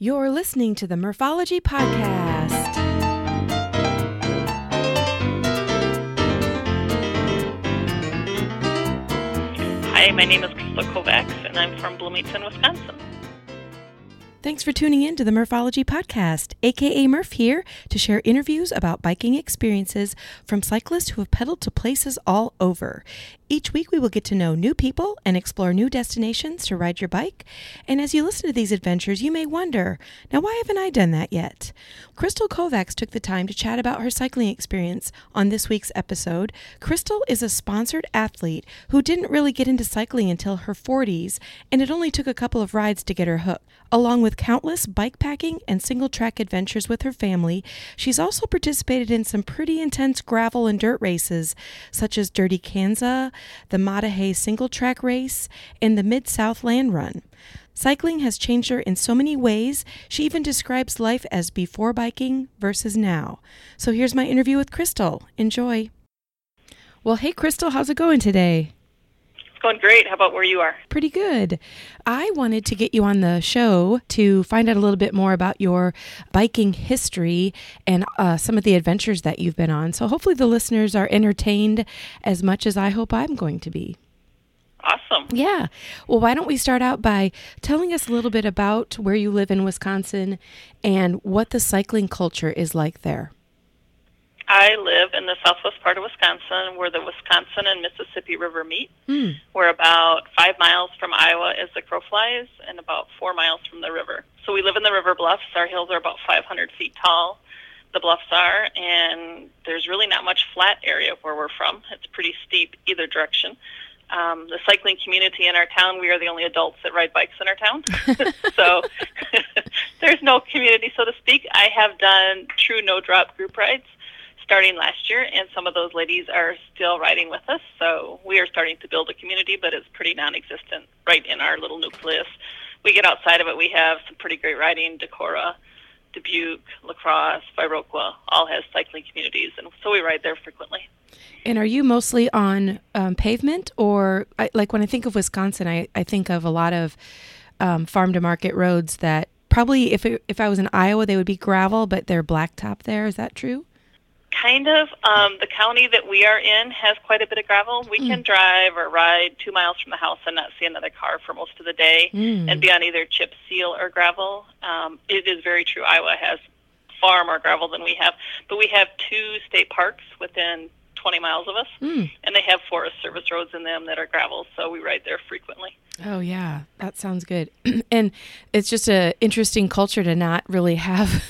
You're listening to the Morphology Podcast. Hi, my name is Crystal Kovacs, and I'm from Bloomington, Wisconsin. Thanks for tuning in to the Morphology Podcast. AKA Murph here to share interviews about biking experiences from cyclists who have pedaled to places all over. Each week we will get to know new people and explore new destinations to ride your bike. And as you listen to these adventures, you may wonder, now why haven't I done that yet? Crystal Kovacs took the time to chat about her cycling experience on this week's episode. Crystal is a sponsored athlete who didn't really get into cycling until her 40s, and it only took a couple of rides to get her hooked. Along with countless bikepacking and single-track adventures with her family, she's also participated in some pretty intense gravel and dirt races, such as Dirty Kanza, the Maah Daah Hey single-track race, and the Mid-South Land Run. Cycling has changed her in so many ways, she even describes life as before biking versus now. So here's my interview with Crystal. Enjoy. Well, hey, Crystal, how's it going today? It's going great. How about where you are? Pretty good. I wanted to get you on the show to find out a little bit more about your biking history and some of the adventures that you've been on. So hopefully the listeners are entertained as much as I hope I'm going to be. Awesome. Yeah. Well, why don't we start out by telling us a little bit about where you live in Wisconsin and what the cycling culture is like there? I live in the southwest part of Wisconsin, where the Wisconsin and Mississippi River meet. We're about 5 miles from Iowa as the crow flies and about 4 miles from the river. So we live in the river bluffs. Our hills are about 500 feet tall, the bluffs are, and there's really not much flat area where we're from. It's pretty steep either direction. The cycling community in our town, we are the only adults that ride bikes in our town. So there's no community, so to speak. I have done true no-drop group rides starting last year, and some of those ladies are still riding with us, so we are starting to build a community, but it's pretty non-existent right in our little nucleus. We get outside of it, we have some pretty great riding. Decorah, Dubuque, La Crosse, Viroqua all has cycling communities, and so we ride there frequently. And are you mostly on pavement, or like when I think of Wisconsin, I think of a lot of farm-to-market roads that probably if I was in Iowa, they would be gravel, but they're blacktop there. Is that true? Kind of. The county that we are in has quite a bit of gravel. We can drive or ride 2 miles from the house and not see another car for most of the day and be on either chip seal or gravel. It is very true. Iowa has far more gravel than we have, but we have 2 state parks within 20 miles of us, and they have Forest Service roads in them that are gravel, so we ride there frequently. Oh, yeah. That sounds good. And it's just an interesting culture to not really have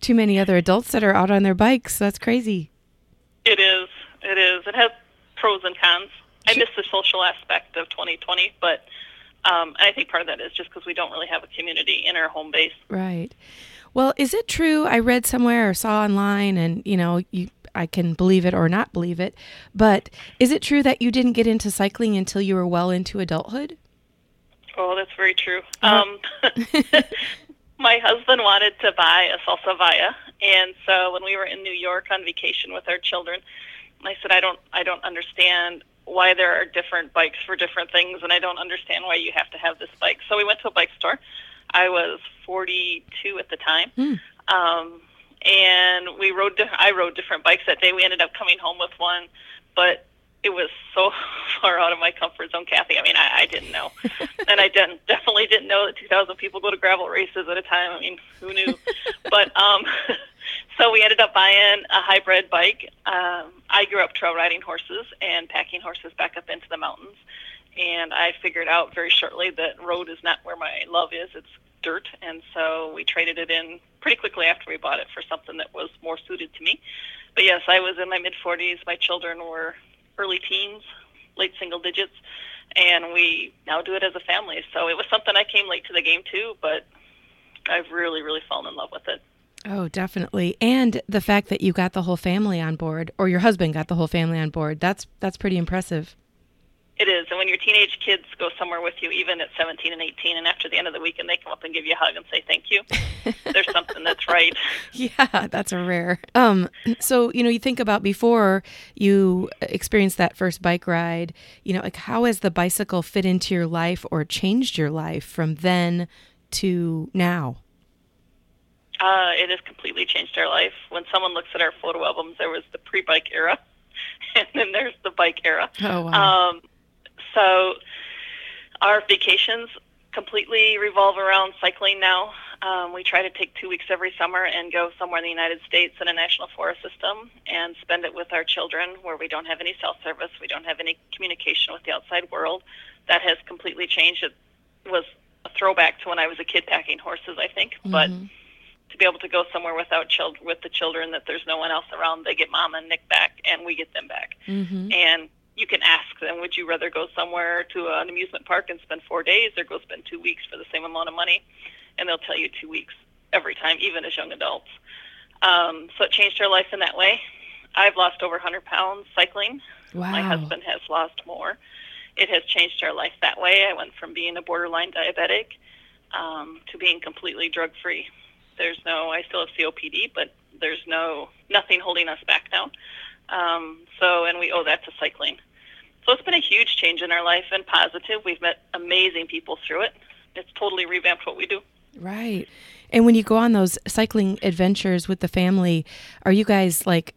too many other adults that are out on their bikes. That's crazy. It is. It is. It has pros and cons. I miss the social aspect of 2020, but I think part of that is just because we don't really have a community in our home base. Right. Well, is it true? I read somewhere or saw online, and, you know, I can believe it or not believe it, but is it true that you didn't get into cycling until you were well into adulthood? Oh, that's very true. My husband wanted to buy a Salsa Vaya, and so when we were in New York on vacation with our children, I said, I don't understand why there are different bikes for different things, and I don't understand why you have to have this bike. So we went to a bike store. I was 42 at the time, and we rode. I rode different bikes that day. We ended up coming home with one, but it was so far out of my comfort zone, Kathy. I mean, I didn't know. And I definitely didn't know that 2,000 people go to gravel races at a time. I mean, who knew? But so we ended up buying a hybrid bike. I grew up trail riding horses and packing horses back up into the mountains. And I figured out very shortly that road is not where my love is. It's dirt. And so we traded it in pretty quickly after we bought it for something that was more suited to me. But yes, I was in my mid-40s. My children were early teens, late single digits, and we now do it as a family. So it was something I came late to the game to, but I've really, really fallen in love with it. Oh, definitely. And the fact that you got the whole family on board, or your husband got the whole family on board, that's pretty impressive. It is, and when your teenage kids go somewhere with you, even at 17 and 18, and after the end of the weekend, they come up and give you a hug and say thank you. There's something that's right. Yeah, that's rare. So, you know, you think about before you experienced that first bike ride, you know, like how has the bicycle fit into your life or changed your life from then to now? It has completely changed our life. When someone looks at our photo albums, there was the pre-bike era, and then there's the bike era. Oh, wow. So our vacations completely revolve around cycling now. We try to take 2 weeks every summer and go somewhere in the United States in a national forest system and spend it with our children, where we don't have any cell service. We don't have any communication with the outside world. That has completely changed. It was a throwback to when I was a kid packing horses, I think. Mm-hmm. But to be able to go somewhere without with the children, that there's no one else around, they get Mom and Nick back, and we get them back. Mm-hmm. And you can ask them, would you rather go somewhere to an amusement park and spend 4 days or go spend 2 weeks for the same amount of money? And they'll tell you 2 weeks every time, even as young adults. So it changed our life in that way. I've lost over 100 pounds cycling. Wow. My husband has lost more. It has changed our life that way. I went from being a borderline diabetic to being completely drug-free. I still have COPD, but there's nothing holding us back now. And we owe that to cycling. So it's been a huge change in our life, and positive. We've met amazing people through it. It's totally revamped what we do. Right. And when you go on those cycling adventures with the family, are you guys like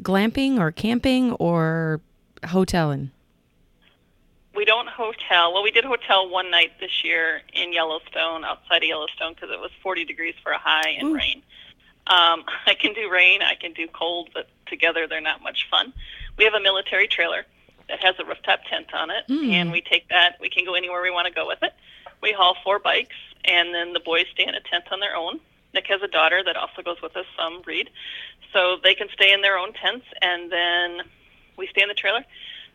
glamping or camping or hoteling? We don't hotel. Well, we did hotel one night this year in Yellowstone, outside of Yellowstone, because it was 40 degrees for a high and rain. I can do rain, I can do cold, but together they're not much fun. We have a military trailer that has a rooftop tent on it, and we take that. We can go anywhere we want to go with it. We haul 4 bikes, and then the boys stay in a tent on their own. Nick has a daughter that also goes with us, Reed. So they can stay in their own tents, and then we stay in the trailer.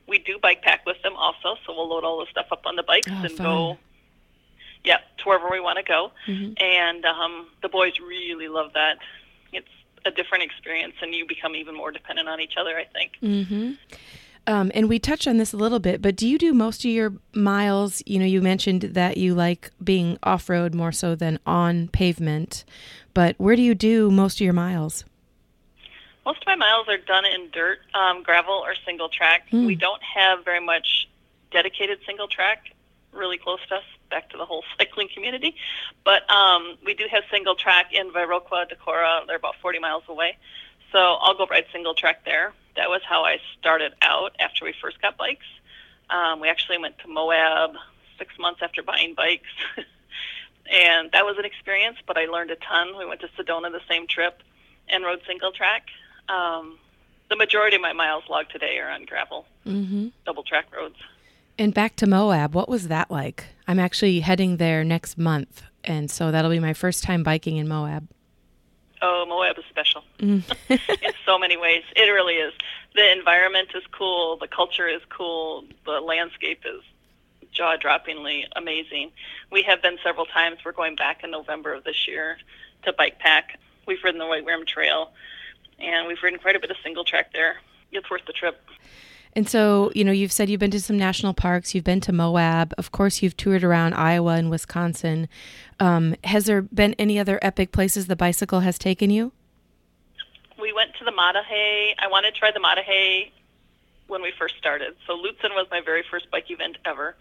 We do bike pack with them also, so we'll load all the stuff up on the bikes go. Yeah, to wherever we want to go. Mm-hmm. And the boys really love that. It's a different experience, and you become even more dependent on each other, I think. Mm-hmm. And we touched on this a little bit, but do you do most of your miles? You know, you mentioned that you like being off-road more so than on pavement, but where do you do most of your miles? Most of my miles are done in dirt, gravel, or single track. We don't have very much dedicated single track really close to us, back to the whole cycling community. But we do have single track in Viroqua, Decorah. They're about 40 miles away. So I'll go ride single track there. That was how I started out after we first got bikes. We actually went to Moab 6 months after buying bikes. And that was an experience, but I learned a ton. We went to Sedona the same trip and rode single track. The majority of my miles logged today are on gravel, double track roads. And back to Moab, what was that like? I'm actually heading there next month, and so that'll be my first time biking in Moab. Oh, Moab is special in so many ways. It really is. The environment is cool. The culture is cool. The landscape is jaw-droppingly amazing. We have been several times. We're going back in November of this year to bike pack. We've ridden the White Worm Trail, and we've ridden quite a bit of single track there. It's worth the trip. And so, you know, you've said you've been to some national parks, you've been to Moab, of course, you've toured around Iowa and Wisconsin. Has there been any other epic places the bicycle has taken you? We went to the Maah Daah Hey. I wanted to try the Maah Daah Hey when we first started. So Lutsen was my very first bike event ever.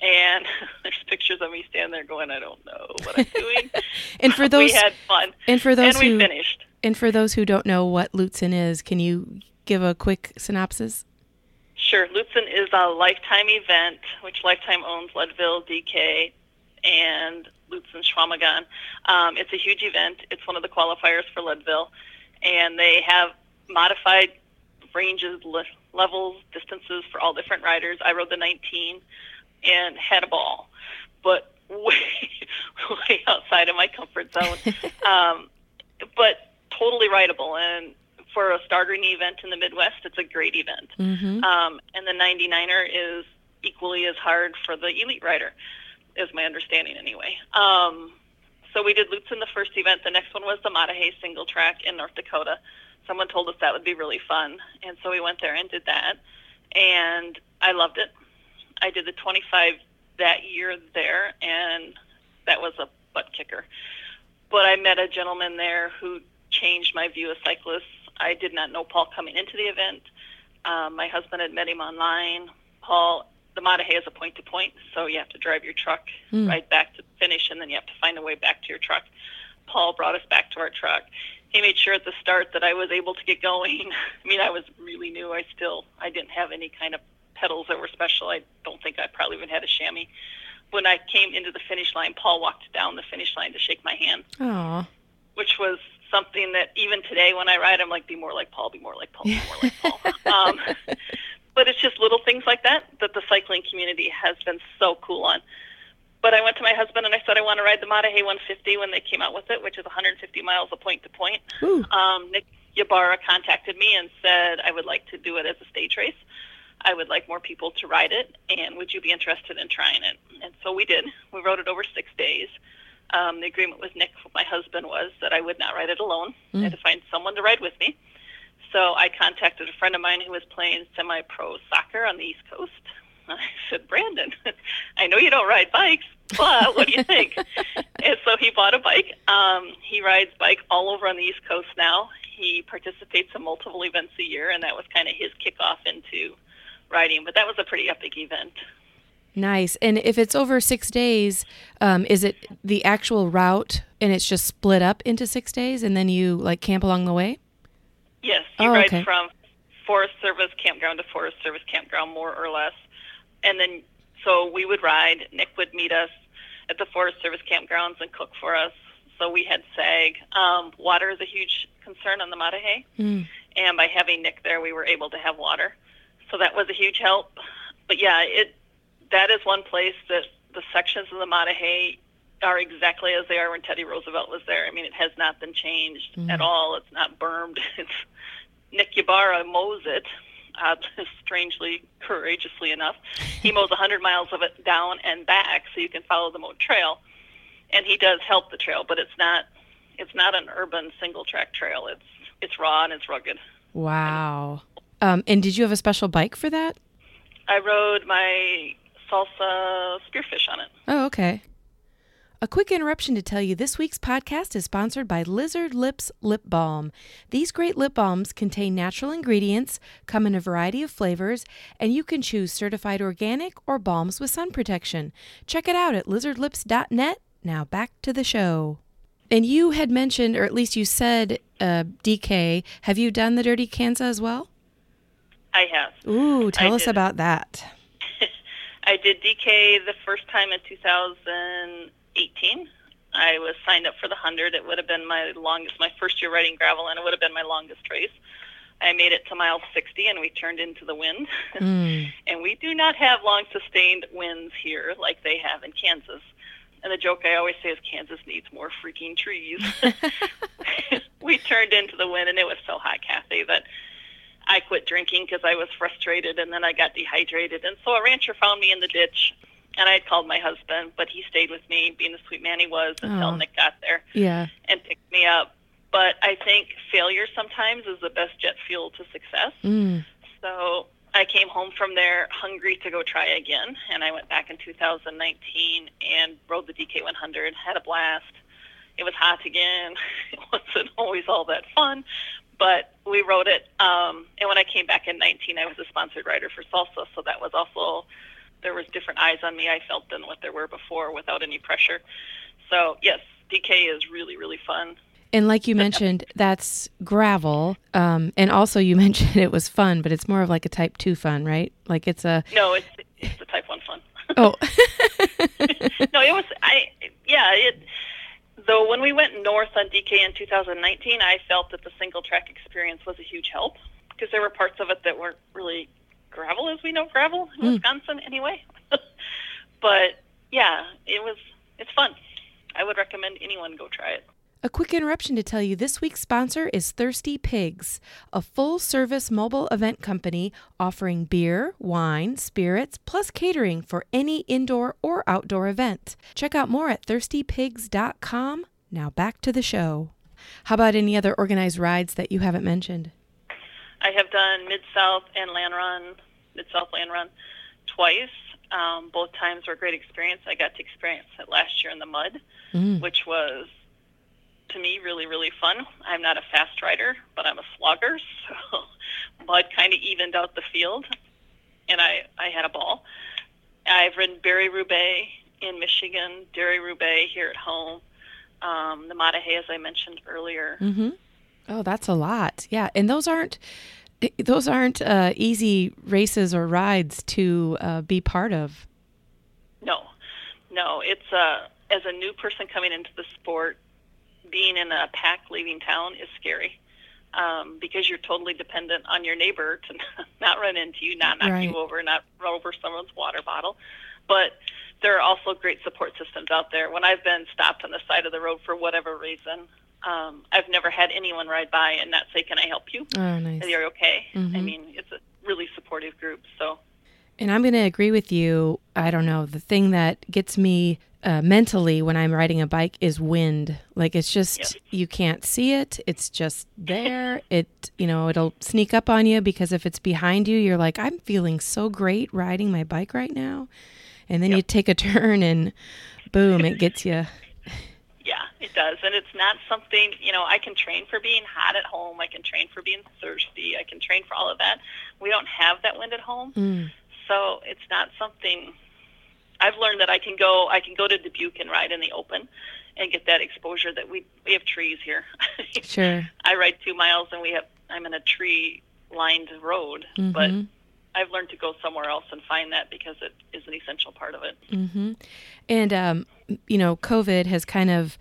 And there's pictures of me standing there going, I don't know what I'm doing. And for those, we had fun. And for those we finished. And for those who don't know what Lutsen is, can you give a quick synopsis? Sure. Lutsen is a Lifetime event, which Lifetime owns Leadville, DK, and Lutsen Chequamegon. It's a huge event. It's one of the qualifiers for Leadville, and they have modified ranges, levels, distances for all different riders. I rode the 19 and had a ball, but way outside of my comfort zone, but totally rideable. And for a starting event in the Midwest, it's a great event. And the 99er is equally as hard for the elite rider, is my understanding anyway. So we did Lutsen the first event. The next one was the Maah Daah Hey single track in North Dakota. Someone told us that would be really fun, and so we went there and did that, and I loved it. I did the 25 that year there, and that was a butt kicker. But I met a gentleman there who changed my view of cyclists. I did not know Paul coming into the event. My husband had met him online. Paul, the Maah Daah Hey is a point-to-point, so you have to drive your truck right back to finish, and then you have to find a way back to your truck. Paul brought us back to our truck. He made sure at the start that I was able to get going. I mean, I was really new. I didn't have any kind of pedals that were special. I don't think I probably even had a chamois. When I came into the finish line, Paul walked down the finish line to shake my hand. Aww. Which was something that even today when I ride, I'm like, be more like Paul, be more like Paul, be more like Paul. But it's just little things like that that the cycling community has been so cool on. But I went to my husband and I said I want to ride the Maah Daah Hey 150 when they came out with it, which is 150 miles of point to point. Nick Ybarra contacted me and said I would like to do it as a stage race. I would like more people to ride it, and would you be interested in trying it? And so we did. We rode it over 6 days. The agreement with Nick, my husband, was that I would not ride it alone. I had to find someone to ride with me. So I contacted a friend of mine who was playing semi-pro soccer on the East Coast. I said, Brandon, I know you don't ride bikes, but what do you think? And so he bought a bike. He rides bike all over on the East Coast now. He participates in multiple events a year, and that was kind of his kickoff into riding. But that was a pretty epic event. Nice. And if it's over 6 days, is it the actual route and it's just split up into 6 days and then you like camp along the way? Yes. You ride from Forest Service campground to Forest Service campground, more or less. And then, so we would ride. Nick would meet us at the Forest Service campgrounds and cook for us. So we had SAG. Water is a huge concern on the Maah Daah Hey. And by having Nick there, we were able to have water. So that was a huge help. But yeah, that is one place that the sections of the Maah Daah Hey are exactly as they are when Teddy Roosevelt was there. I mean, it has not been changed at all. It's not bermed. It's Nick Ybarra mows it. Strangely, courageously enough, he mows 100 miles of it down and back, so you can follow the mowed trail. And he does help the trail, but it's not an urban single track trail. It's raw and it's rugged. Wow. And did you have a special bike for that? I rode my Salsa Spearfish on it. Oh, okay. A quick interruption to tell you this week's podcast is sponsored by Lizard Lips Lip Balm. These great lip balms contain natural ingredients, come in a variety of flavors, and you can choose certified organic or balms with sun protection. Check it out at lizardlips.net. Now back to the show. And you had mentioned, or at least you said, DK, have you done the Dirty Kanza as well? I have. Ooh, tell us about that. I did DK the first time in 2000. 18. I was signed up for the 100. It would have been my first year riding gravel, and it would have been my longest race. I made it to mile 60, and we turned into the wind. And we do not have long, sustained winds here like they have in Kansas. And the joke I always say is Kansas needs more freaking trees. We turned into the wind, and it was so hot, Kathy, that I quit drinking because I was frustrated, and then I got dehydrated. And so a rancher found me in the ditch. And I had called my husband, but he stayed with me, being the sweet man he was, until Nick got there and picked me up. But I think failure sometimes is the best jet fuel to success. So I came home from there hungry to go try again, and I went back in 2019 and rode the DK100, had a blast. It was hot again. It wasn't always all that fun, but we rode it. And when I came back in 19, I was a sponsored rider for Salsa, so that was also... There was different eyes on me, I felt, than what there were before without any pressure. So, yes, DK is really, really fun. And like you mentioned, that's gravel. And also you mentioned it was fun, but it's more of like a type 2 fun, right? Like it's a... No, it's a type 1 fun. Oh. No, it was... Though when we went north on DK in 2019, I felt that the single track experience was a huge help because there were parts of it that weren't really... gravel as we know gravel in Wisconsin anyway. But yeah, it's fun. I would recommend anyone go try it. A quick interruption to tell you this week's sponsor is Thirsty Pigs, a full-service mobile event company offering beer, wine, spirits, plus catering for any indoor or outdoor event. Check out more at thirstypigs.com. Now back to the show. How about any other organized rides that you haven't mentioned? I have done Mid-South Land Run twice. Both times were a great experience. I got to experience it last year in the mud, which was, to me, really, really fun. I'm not a fast rider, but I'm a slogger, so mud kind of evened out the field, and I had a ball. I've ridden Barry-Roubaix in Michigan, Dairy Roubaix here at home. the Maah Daah Hey, as I mentioned earlier. Mm-hmm. Oh, that's a lot. Yeah. And those aren't easy races or rides to be part of. No, it's as a new person coming into the sport, being in a pack leaving town is scary because you're totally dependent on your neighbor to not run into you, not knock you over, not run over someone's water bottle. But there are also great support systems out there. When I've been stopped on the side of the road for whatever reason, I've never had anyone ride by and not say, "Can I help you?" Oh, nice. And you're okay. Mm-hmm. I mean, it's a really supportive group. So. And I'm going to agree with you. I don't know. The thing that gets me mentally when I'm riding a bike is wind. Like, it's just, you can't see it. It's just there. It'll sneak up on you, because if it's behind you, you're like, I'm feeling so great riding my bike right now. And then you take a turn and boom, it gets you. Yeah, it does. And it's not something, I can train for being hot at home. I can train for being thirsty. I can train for all of that. We don't have that wind at home. Mm. So it's not something. I've learned that I can go to Dubuque and ride in the open and get that exposure that we have trees here. Sure. I ride 2 miles and I'm in a tree-lined road, mm-hmm. but I've learned to go somewhere else and find that, because it is an essential part of it. Mm-hmm. And, COVID has kind of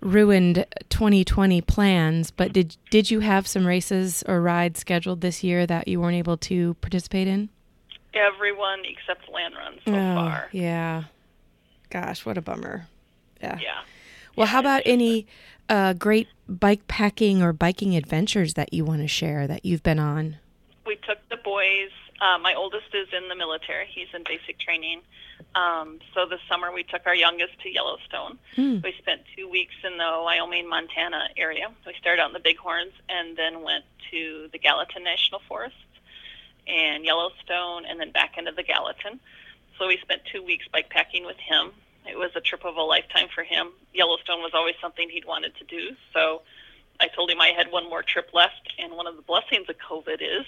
ruined 2020 plans, but did you have some races or rides scheduled this year that you weren't able to participate in? Everyone except Land Run so far. Yeah. Gosh, what a bummer. Yeah. Well, how about any great bike packing or biking adventures that you want to share that you've been on? We took the boys. My oldest is in the military. He's in basic training. So this summer we took our youngest to Yellowstone. Hmm. We spent 2 weeks in the Wyoming, Montana area. We started out in the Bighorns and then went to the Gallatin National Forest and Yellowstone, and then back into the Gallatin. So we spent 2 weeks bike packing with him. It was a trip of a lifetime for him. Yellowstone was always something he'd wanted to do. So I told him I had one more trip left, and one of the blessings of COVID is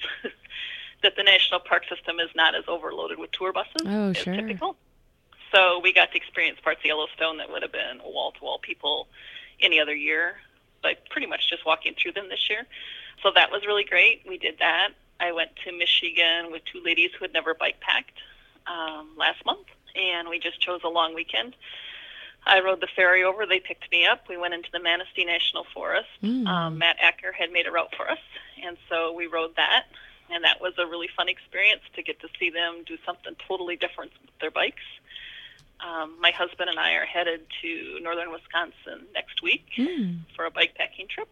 that the national park system is not as overloaded with tour buses as typical. So we got to experience parts of Yellowstone that would have been wall-to-wall people any other year, but pretty much just walking through them this year. So that was really great. We did that. I went to Michigan with two ladies who had never bike-packed last month, and we just chose a long weekend. I rode the ferry over. They picked me up. We went into the Manistee National Forest. Mm. Matt Acker had made a route for us, and so we rode that, and that was a really fun experience to get to see them do something totally different with their bikes. My husband and I are headed to northern Wisconsin next week for a bike-packing trip.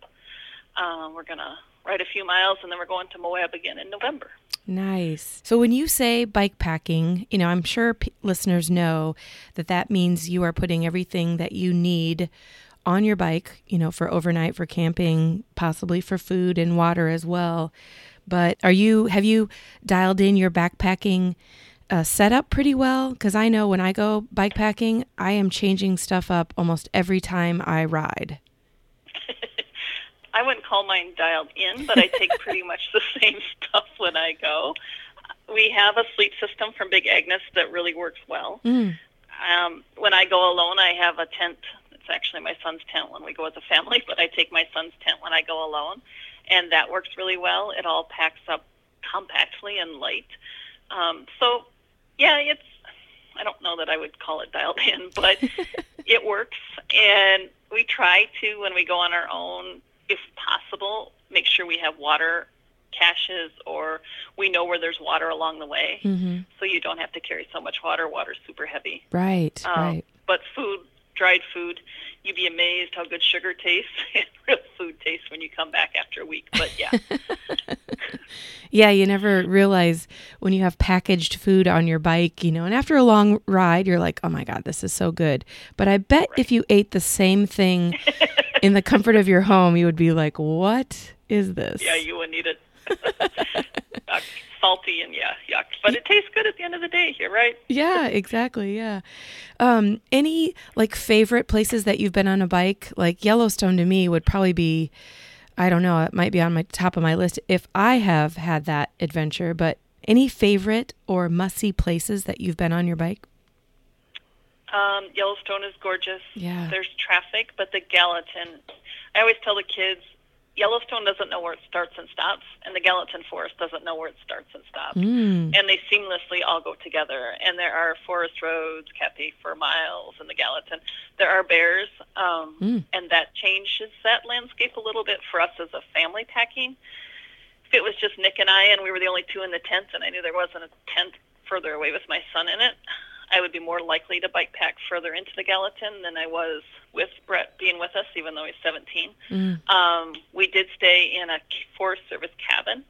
We're going to ride a few miles, and then we're going to Moab again in November. Nice. So when you say bike packing, I'm sure listeners know that means you are putting everything that you need on your bike, for overnight, for camping, possibly for food and water as well. But have you dialed in your backpacking setup pretty well? Because I know when I go bike packing, I am changing stuff up almost every time I ride. I wouldn't call mine dialed in, but I take pretty much the same stuff when I go. We have a sleep system from Big Agnes that really works well. Mm. When I go alone, I have a tent. It's actually my son's tent when we go as a family, but I take my son's tent when I go alone, and that works really well. It all packs up compactly and light. I don't know that I would call it dialed in, but it works. And we try to, when we go on our own, if possible, make sure we have water caches, or we know where there's water along the way, mm-hmm. so you don't have to carry so much water. Water's super heavy. Right. But food, dried food, you'd be amazed how good sugar tastes and real food tastes when you come back after a week, but yeah. Yeah, you never realize when you have packaged food on your bike, and after a long ride, you're like, oh my God, this is so good. But I bet if you ate the same thing in the comfort of your home, you would be like, what is this? Yeah, you would need it. Salty and yuck. But it tastes good at the end of the day, you're right. Yeah, exactly, yeah. Any, favorite places that you've been on a bike? Yellowstone to me would probably be, I don't know, it might be on my top of my list if I have had that adventure. But any favorite or must-see places that you've been on your bike? Yellowstone is gorgeous. Yeah. There's traffic, but the Gallatin, I always tell the kids, Yellowstone doesn't know where it starts and stops, and the Gallatin Forest doesn't know where it starts and stops. Mm. And they seamlessly all go together. And there are forest roads, Kathy, for miles in the Gallatin. There are bears, and that changes that landscape a little bit for us as a family packing. If it was just Nick and I, and we were the only two in the tent, and I knew there wasn't a tent further away with my son in it, I would be more likely to bike pack further into the Gallatin than I was with Brett being with us, even though he's 17. Mm. We did stay in a Forest Service cabin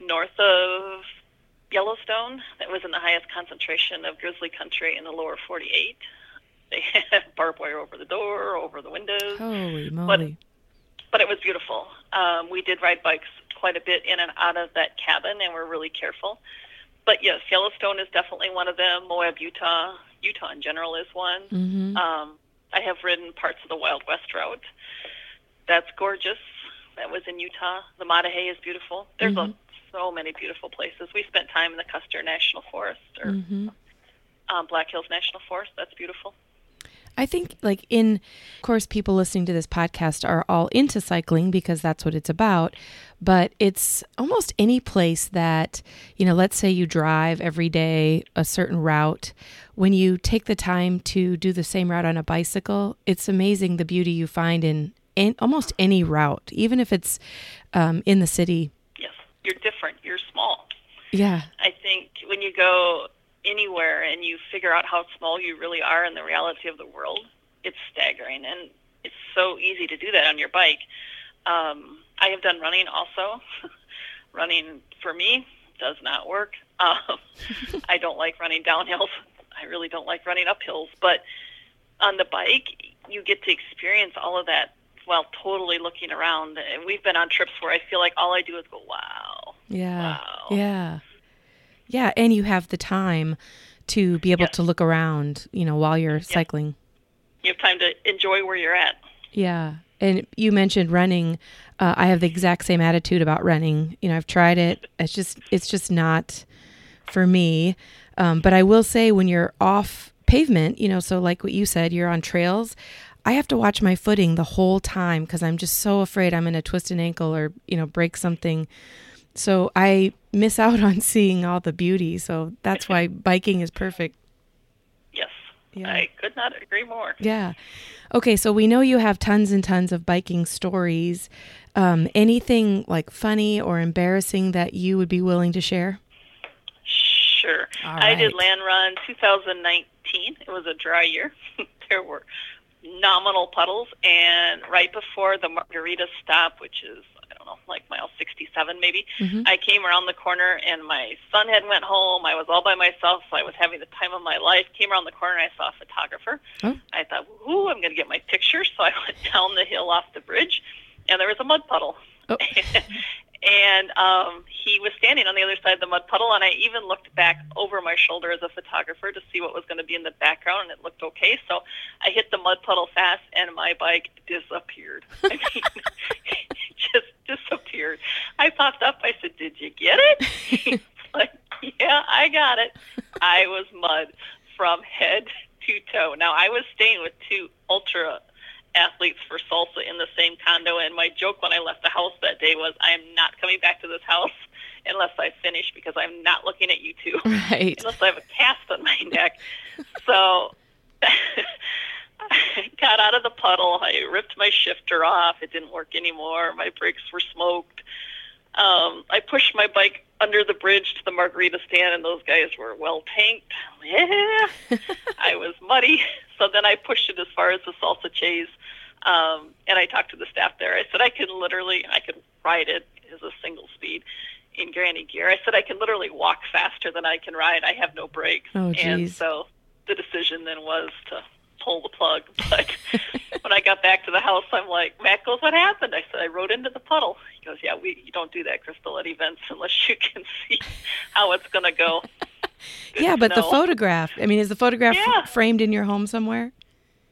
north of Yellowstone that was in the highest concentration of grizzly country in the lower 48. They had barbed wire over the door, over the windows. Holy moly. But it was beautiful. We did ride bikes quite a bit in and out of that cabin, and we're really careful. But yes, Yellowstone is definitely one of them. Moab, Utah. Utah in general is one. Mm-hmm. I have ridden parts of the Wild West Route. That's gorgeous. That was in Utah. The Maah Daah Hey is beautiful. There's so many beautiful places. We spent time in the Custer National Forest or Black Hills National Forest. That's beautiful. I think, of course, people listening to this podcast are all into cycling because that's what it's about, but it's almost any place that, let's say you drive every day a certain route. When you take the time to do the same route on a bicycle, it's amazing the beauty you find in almost any route, even if it's in the city. Yes, you're different. You're small. Yeah. I think when you go anywhere and you figure out how small you really are in the reality of the world, it's staggering. And it's so easy to do that on your bike. I have done running also. Running for me does not work. I don't like running down hills. I really don't like running up hills. But on the bike, you get to experience all of that while totally looking around. And we've been on trips where I feel like all I do is go, wow. Yeah. Wow. Yeah. Yeah, and you have the time to be able to look around, while you're cycling. You have time to enjoy where you're at. Yeah, and you mentioned running. I have the exact same attitude about running. I've tried it. It's just not for me. But I will say when you're off pavement, so like what you said, you're on trails, I have to watch my footing the whole time because I'm just so afraid I'm going to twist an ankle or, break something. So I miss out on seeing all the beauty. So that's why biking is perfect. Yes. Yeah. I could not agree more. Yeah. Okay. So we know you have tons and tons of biking stories. Anything like funny or embarrassing that you would be willing to share? Sure. Right. I did Land Run 2019. It was a dry year. There were nominal puddles. And right before the Margarita stop, which is mile 67 maybe, I came around the corner and my son had went home. I was all by myself, so I was having the time of my life. Came around the corner and I saw a photographer. I thought, whoo, I'm going to get my picture. So I went down the hill off the bridge and there was a mud puddle. And he was standing on the other side of the mud puddle, and I even looked back over my shoulder as a photographer to see what was going to be in the background, and it looked okay. So I hit the mud puddle fast, and my bike disappeared. I mean, it just disappeared. I popped up. I said, "Did you get it?" He's like, "Yeah, I got it." I was mud from head to toe. Now, I was staying with two ultra athletes for salsa in the same condo, and my joke when I left the house that day was, I am not coming back to this house unless I finish, because I'm not looking at you two. Right. Unless I have a cast on my neck. So I got out of the puddle, I ripped my shifter off, it didn't work anymore, my brakes were smoked. I pushed my bike under the bridge to the margarita stand, and those guys were well tanked. Yeah. I was muddy. So then I pushed it as far as the salsa chase, and I talked to the staff there. I said, I could ride it as a single speed in granny gear. I said, I can literally walk faster than I can ride. I have no brakes. Oh, and so the decision then was to pull the plug. But when I got back to the house, I'm like, Matt goes, what happened? I said, I rode into the puddle. He goes, yeah, you don't do that, Crystal, at events unless you can see how it's going to go. Yeah, but the photograph, I mean, is the photograph framed in your home somewhere?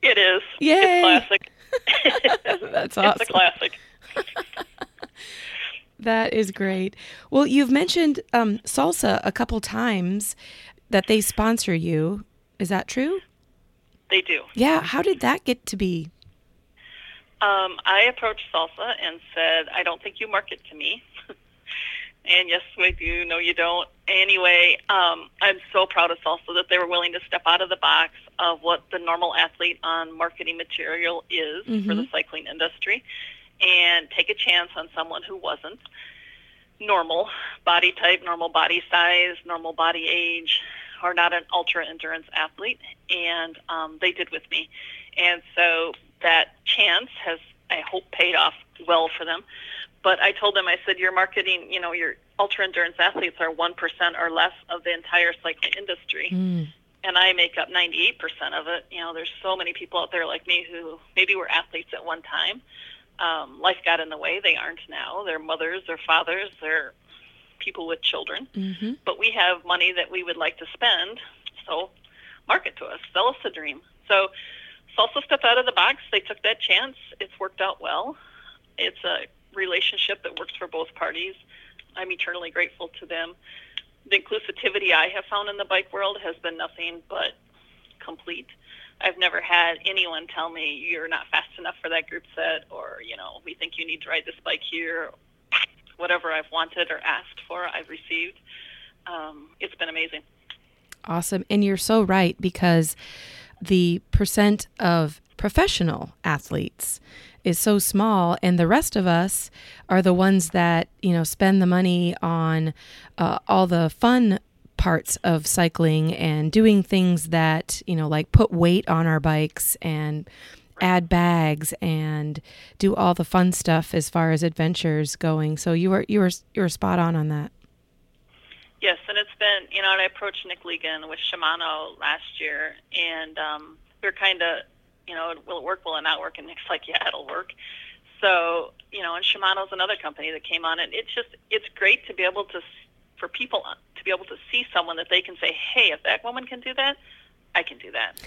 It is. Yay! It's classic. That's awesome. It's a classic. That is great. Well, you've mentioned salsa a couple times that they sponsor you. Is that true? They do. Yeah. How did that get to be? I approached Salsa and said, I don't think you market to me. And yes, we do. No, you don't. Anyway, I'm so proud of Salsa that they were willing to step out of the box of what the normal athlete on marketing material is for the cycling industry and take a chance on someone who wasn't normal body type, normal body size, normal body age, or not an ultra endurance athlete. And they did with me. And so that chance has, I hope, paid off well for them. But I told them, I said, your marketing, you know, your ultra-endurance athletes are 1% or less of the entire cycling industry, and I make up 98% of it. You know, there's so many people out there like me who maybe were athletes at one time. Life got in the way. They aren't now. They're mothers, they're fathers, they're people with children. But we have money that we would like to spend, so market to us. Sell us a dream. So Salsa stepped out of the box. They took that chance. It's worked out well. It's a relationship that works for both parties. I'm eternally grateful to them. The inclusivity I have found in the bike world has been nothing but complete. I've never had anyone tell me you're not fast enough for that group set, or, you know, we think you need to ride this bike here. Whatever I've wanted or asked for, I've received. It's been amazing. Awesome. And you're so right, because the percent of professional athletes is so small, and the rest of us are the ones that, you know, spend the money on all the fun parts of cycling and doing things that, you know, like put weight on our bikes and add bags and do all the fun stuff as far as adventures going. So you were spot on that. Yes, and it's been, you know, and I approached Nick Ligon with Shimano last year, and we were kind of, you know, will it work, will it not work? And Nick's like, yeah, it'll work. So, you know, and Shimano's another company that came on, and it's just, it's great to be able to, for people to be able to see someone that they can say, hey, if that woman can do that, I can do that.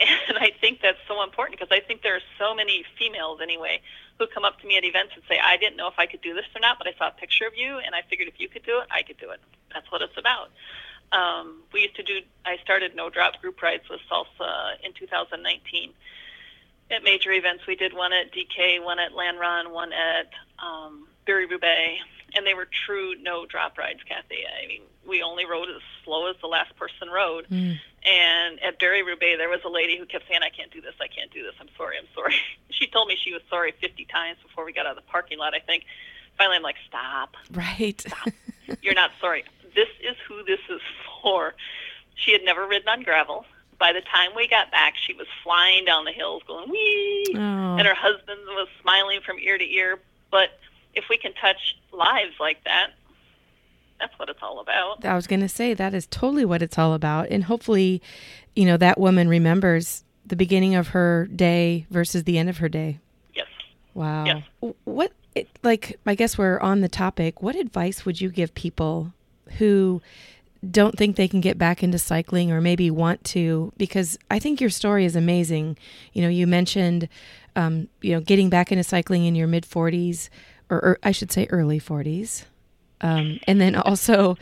And I think that's so important, because I think there are so many females anyway who come up to me at events and say, I didn't know if I could do this or not, but I saw a picture of you and I figured if you could do it, I could do it. That's what it's about. We used to do, I started No Drop group rides with Salsa in 2019. At major events, we did one at DK, one at Land Run, one at Barry-Roubaix, and they were true no drop rides, Kathy. I mean, we only rode as slow as the last person rode. And at Barry-Roubaix, there was a lady who kept saying, I can't do this, I'm sorry. She told me she was sorry 50 times before we got out of the parking lot, I think. Finally, I'm like, stop. Right. Stop. You're not sorry. This is who this is for. She had never ridden on gravel. By the time we got back, she was flying down the hills going, wee, and her husband was smiling from ear to ear. But if we can touch lives like that, that's what it's all about. I was going to say, that is totally what it's all about. And hopefully, you know, that woman remembers the beginning of her day versus the end of her day. Yes. Wow. Yes. I guess we're on the topic. What advice would you give people who don't think they can get back into cycling, or maybe want to, because I think your story is amazing. You know, you mentioned, you know, getting back into cycling in your mid 40s, or I should say early 40s. And then also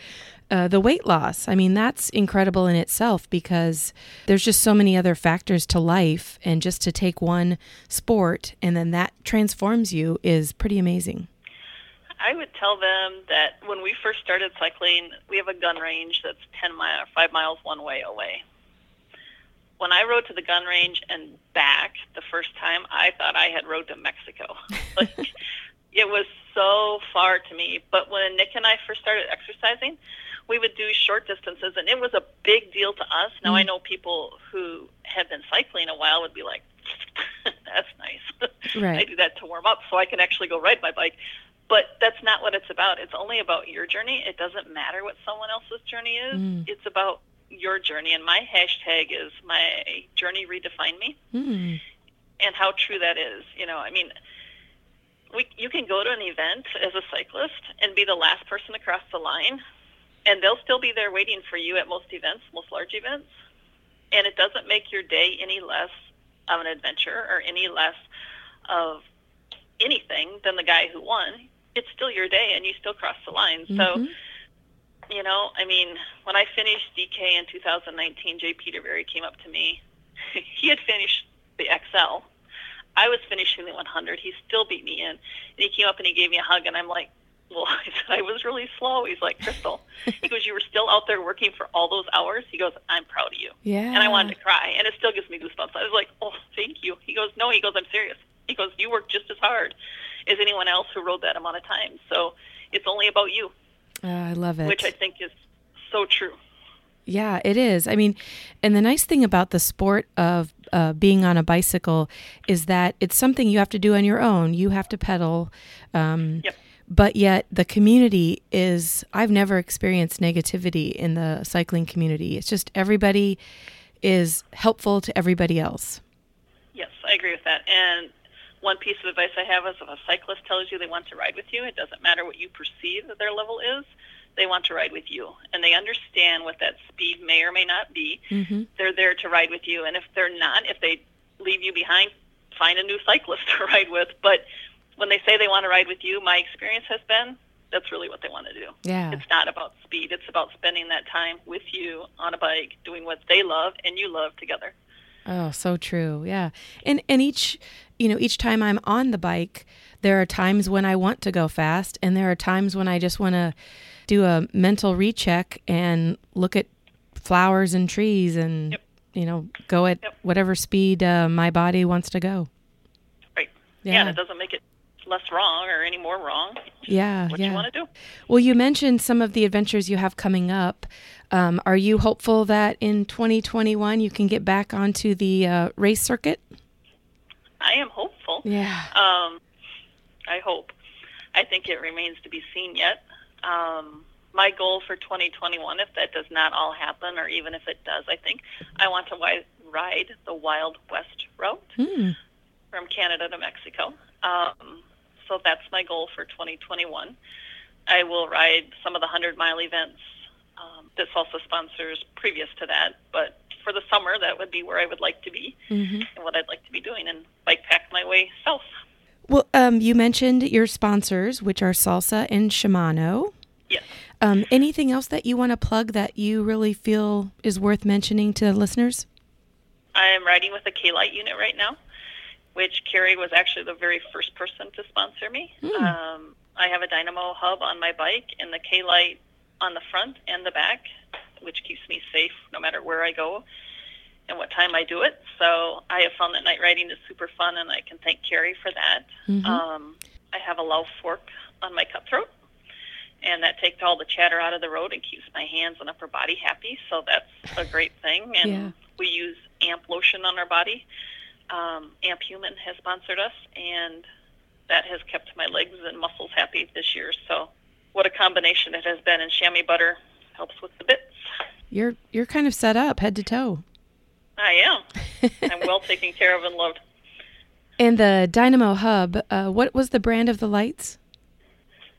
the weight loss. I mean, that's incredible in itself, because there's just so many other factors to life, and just to take one sport and then that transforms you is pretty amazing. I would tell them that when we first started cycling, we have a gun range that's 5 miles one way away. When I rode to the gun range and back the first time, I thought I had rode to Mexico. Like, it was so far to me. But when Nick and I first started exercising, we would do short distances, and it was a big deal to us. Now I know people who had been cycling a while would be like, that's nice. Right. I do that to warm up so I can actually go ride my bike. But that's not what it's about. It's only about your journey. It doesn't matter what someone else's journey is. It's about your journey. And my hashtag is my journey redefine me, and how true that is. You know, I mean, you can go to an event as a cyclist and be the last person across the line, and they'll still be there waiting for you at most events, most large events. And it doesn't make your day any less of an adventure or any less of anything than the guy who won. It's still your day, and you still cross the line. So you know, I mean, when I finished DK in 2019, Jay Peterberry came up to me. He had finished the XL. I was finishing the 100. He still beat me in. And he came up and he gave me a hug, and I'm like, well, I said, I was really slow. He's like, Crystal. He goes, you were still out there working for all those hours? He goes, I'm proud of you. Yeah. And I wanted to cry, and it still gives me goosebumps. I was like, oh, thank you. He goes, no. He goes, I'm serious. He goes, you worked just as hard as anyone else who rode that amount of time. So it's only about you. I love it. Which I think is so true. Yeah, it is. I mean, and the nice thing about the sport of being on a bicycle is that it's something you have to do on your own. You have to pedal. Yep. But yet the community is, I've never experienced negativity in the cycling community. It's just everybody is helpful to everybody else. Yes, I agree with that. And one piece of advice I have is if a cyclist tells you they want to ride with you, it doesn't matter what you perceive that their level is, they want to ride with you. And they understand what that speed may or may not be. Mm-hmm. They're there to ride with you. And if they're not, if they leave you behind, find a new cyclist to ride with. But when they say they want to ride with you, my experience has been that's really what they want to do. Yeah. It's not about speed. It's about spending that time with you on a bike, doing what they love and you love together. Oh, so true. Yeah. And each time I'm on the bike, there are times when I want to go fast and there are times when I just want to do a mental recheck and look at flowers and trees and, yep. Go at whatever speed my body wants to go. Right. Yeah. And it doesn't make it less wrong or any more wrong. Yeah. What you want to do. Well, you mentioned some of the adventures you have coming up. Are you hopeful that in 2021 you can get back onto the race circuit? I am hopeful. Yeah. I hope. I think it remains to be seen yet. My goal for 2021, if that does not all happen, or even if it does, I think I want to ride the Wild West Route from Canada to Mexico. So that's my goal for 2021. I will ride some of the 100-mile events that Salsa sponsors previous to that. But for the summer, that would be where I would like to be and what I'd like to be doing and bike pack my way south. Well, you mentioned your sponsors, which are Salsa and Shimano. Yes. Anything else that you want to plug that you really feel is worth mentioning to the listeners? I'm riding with a K-Lite unit right now, which Carrie was actually the very first person to sponsor me. I have a Dynamo Hub on my bike and the K-Lite on the front and the back, which keeps me safe no matter where I go and what time I do it. So I have found that night riding is super fun, and I can thank Carrie for that. I have a low fork on my cutthroat, and that takes all the chatter out of the road and keeps my hands and upper body happy, so that's a great thing. And we use Amp lotion on our body. Amp Human has sponsored us, and that has kept my legs and muscles happy this year. So what a combination it has been, and chamois butter helps with the bits. You're kind of set up head to toe. I am. I'm well taken care of and loved. And the Dynamo Hub, what was the brand of the lights?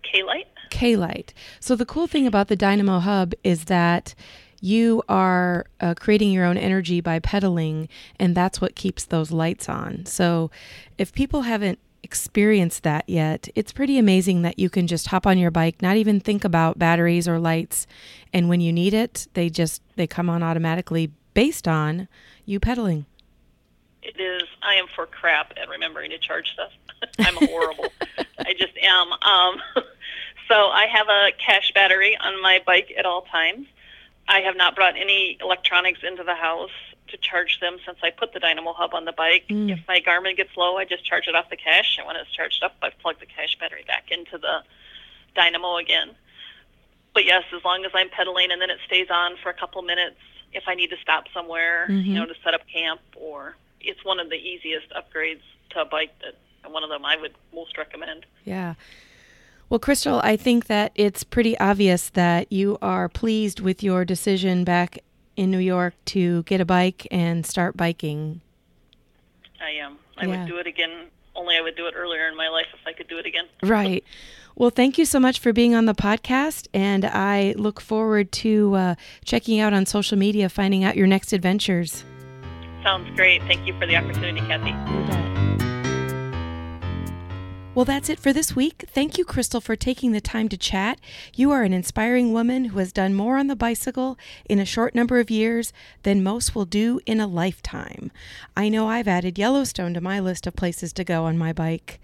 K-Lite. K-Lite. So the cool thing about the Dynamo Hub is that you are creating your own energy by pedaling, and that's what keeps those lights on. So if people haven't experienced that yet, it's pretty amazing that you can just hop on your bike, not even think about batteries or lights, and when you need it, they come on automatically based on you pedaling. It is. I am for crap at remembering to charge stuff. I'm horrible. I just am. So I have a cash battery on my bike at all times. I have not brought any electronics into the house to charge them since I put the Dynamo Hub on the bike. If my Garmin gets low, I just charge it off the cash, and when it's charged up, I plug the cash battery back into the Dynamo again. But yes, as long as I'm pedaling, and then it stays on for a couple minutes if I need to stop somewhere, to set up camp, or it's one of the easiest upgrades to a bike, that one of them I would most recommend. Yeah. Well, Crystal, I think that it's pretty obvious that you are pleased with your decision back in New York to get a bike and start biking. I am. I would do it again, only I would do it earlier in my life if I could do it again. Right. Well, thank you so much for being on the podcast, and I look forward to checking out on social media, finding out your next adventures. Sounds great. Thank you for the opportunity, Kathy. You bet. Well, that's it for this week. Thank you, Crystal, for taking the time to chat. You are an inspiring woman who has done more on the bicycle in a short number of years than most will do in a lifetime. I know I've added Yellowstone to my list of places to go on my bike.